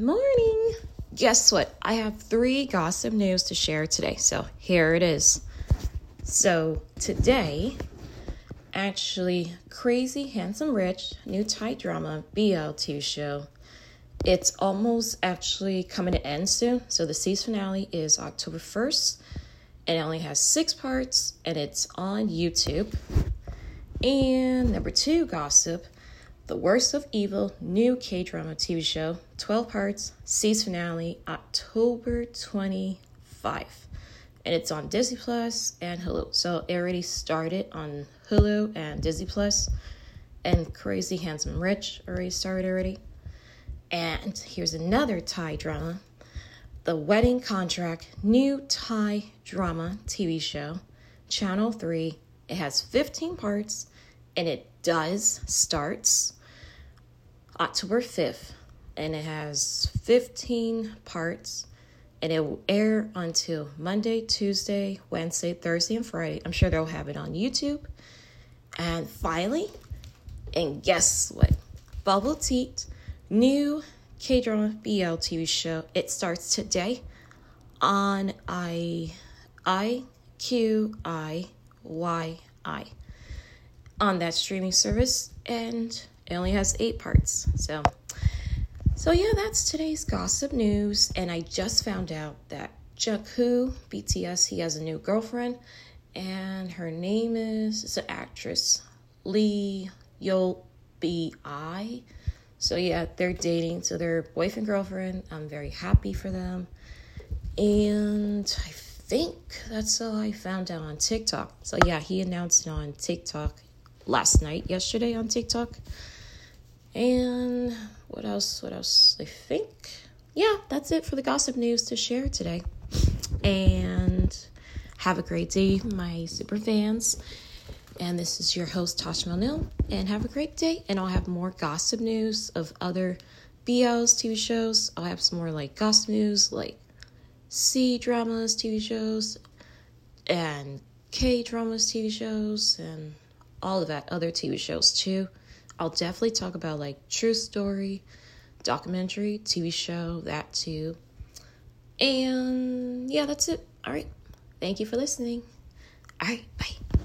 morning. Guess what? I have 3 gossip news to share today. So here it is. So today, actually, Crazy Handsome Rich, new Thai drama, BL TV show. It's almost actually coming to end soon. So the season finale is October 1st. And it only has 6 parts. And it's on YouTube. And number 2 gossip, The Worst of Evil, new K-drama TV show, 12 parts, season finale, October 25. And it's on Disney Plus and Hulu. So it already started on Hulu and Disney Plus. And Crazy Handsome Rich already started. And here's another Thai drama, The Wedding Contract, new Thai drama TV show, Channel 3. It has 15 parts, and it starts October 5th, and it has 15 parts, and it will air until Monday, Tuesday, Wednesday, Thursday, and Friday. I'm sure they'll have it on YouTube. And finally, and guess what? Bubble Tea, new K-drama BL TV show. It starts today on IQIYI on that streaming service, and it only has 8 parts. So yeah, that's today's gossip news. And I just found out that Jungkook, BTS, he has a new girlfriend, and her name is an actress, Lee Yoo Bi. So yeah, they're dating. So they're boyfriend, girlfriend. I'm very happy for them. And I think that's all I found out on TikTok. So yeah, he announced it on TikTok yesterday on TikTok. And what else? I think, yeah, that's it for the gossip news to share today. And have a great day, my super fans. And this is your host, Tasha Monell. And have a great day. And I'll have more gossip news of other BLs, TV shows. I'll have some more like gossip news, like C-dramas, TV shows, and K-dramas, TV shows, and all of that other TV shows, too. I'll definitely talk about, like, true story, documentary, TV show, that, too. And, yeah, that's it. All right. Thank you for listening. All right. Bye.